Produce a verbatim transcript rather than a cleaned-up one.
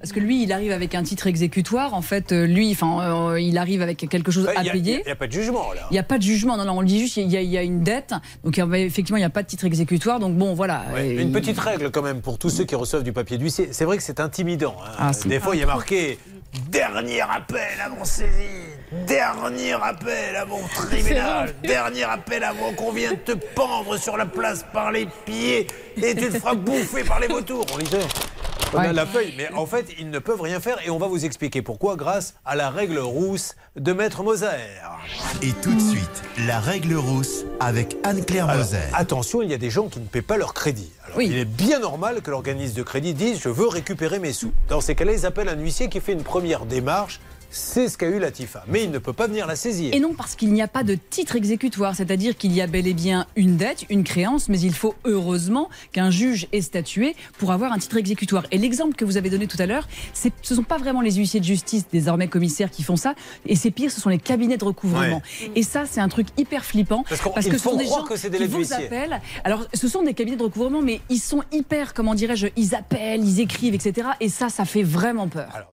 Parce que lui, il arrive avec un titre exécutoire. En fait, lui, enfin, euh, il arrive avec quelque chose à payer. Il n'y a pas de jugement, là. Il n'y a pas de jugement. Non, non, on le dit juste, il y, y a une dette. Donc, y a, effectivement, il n'y a pas de titre exécutoire. Donc, bon, voilà. Ouais, une il... petite règle, quand même, pour tous ceux qui reçoivent du papier d'huissier. C'est vrai que c'est intimidant. Hein. Ah, Des fois, il y a marqué « Dernier appel à mon saisie ». Dernier appel à mon tribunal, dernier appel avant qu'on vienne te pendre sur la place par les pieds et tu te feras bouffer par les vautours. On lit on a la feuille, mais en fait, ils ne peuvent rien faire et on va vous expliquer pourquoi grâce à la règle rousse de Maître Moser. Et tout de suite, la règle rousse avec Anne-Claire Moser. Attention, il y a des gens qui ne paient pas leur crédit. Alors, oui. Il est bien normal que l'organisme de crédit dise « je veux récupérer mes sous ». Dans ces cas-là, ils appellent un huissier qui fait une première démarche. C'est ce qu'a eu Latifa, mais il ne peut pas venir la saisir. Et non, parce qu'il n'y a pas de titre exécutoire, c'est-à-dire qu'il y a bel et bien une dette, une créance, mais il faut heureusement qu'un juge ait statué pour avoir un titre exécutoire. Et l'exemple que vous avez donné tout à l'heure, ce ne sont pas vraiment les huissiers de justice, désormais commissaires, qui font ça, et c'est pire, ce sont les cabinets de recouvrement. Ouais. Et ça, c'est un truc hyper flippant, parce, qu parce que ce sont des gens que qui vous huissiers. appellent. Alors, ce sont des cabinets de recouvrement, mais ils sont hyper, comment dirais-je, ils appellent, ils écrivent, et cetera. Et ça, ça fait vraiment peur. Alors.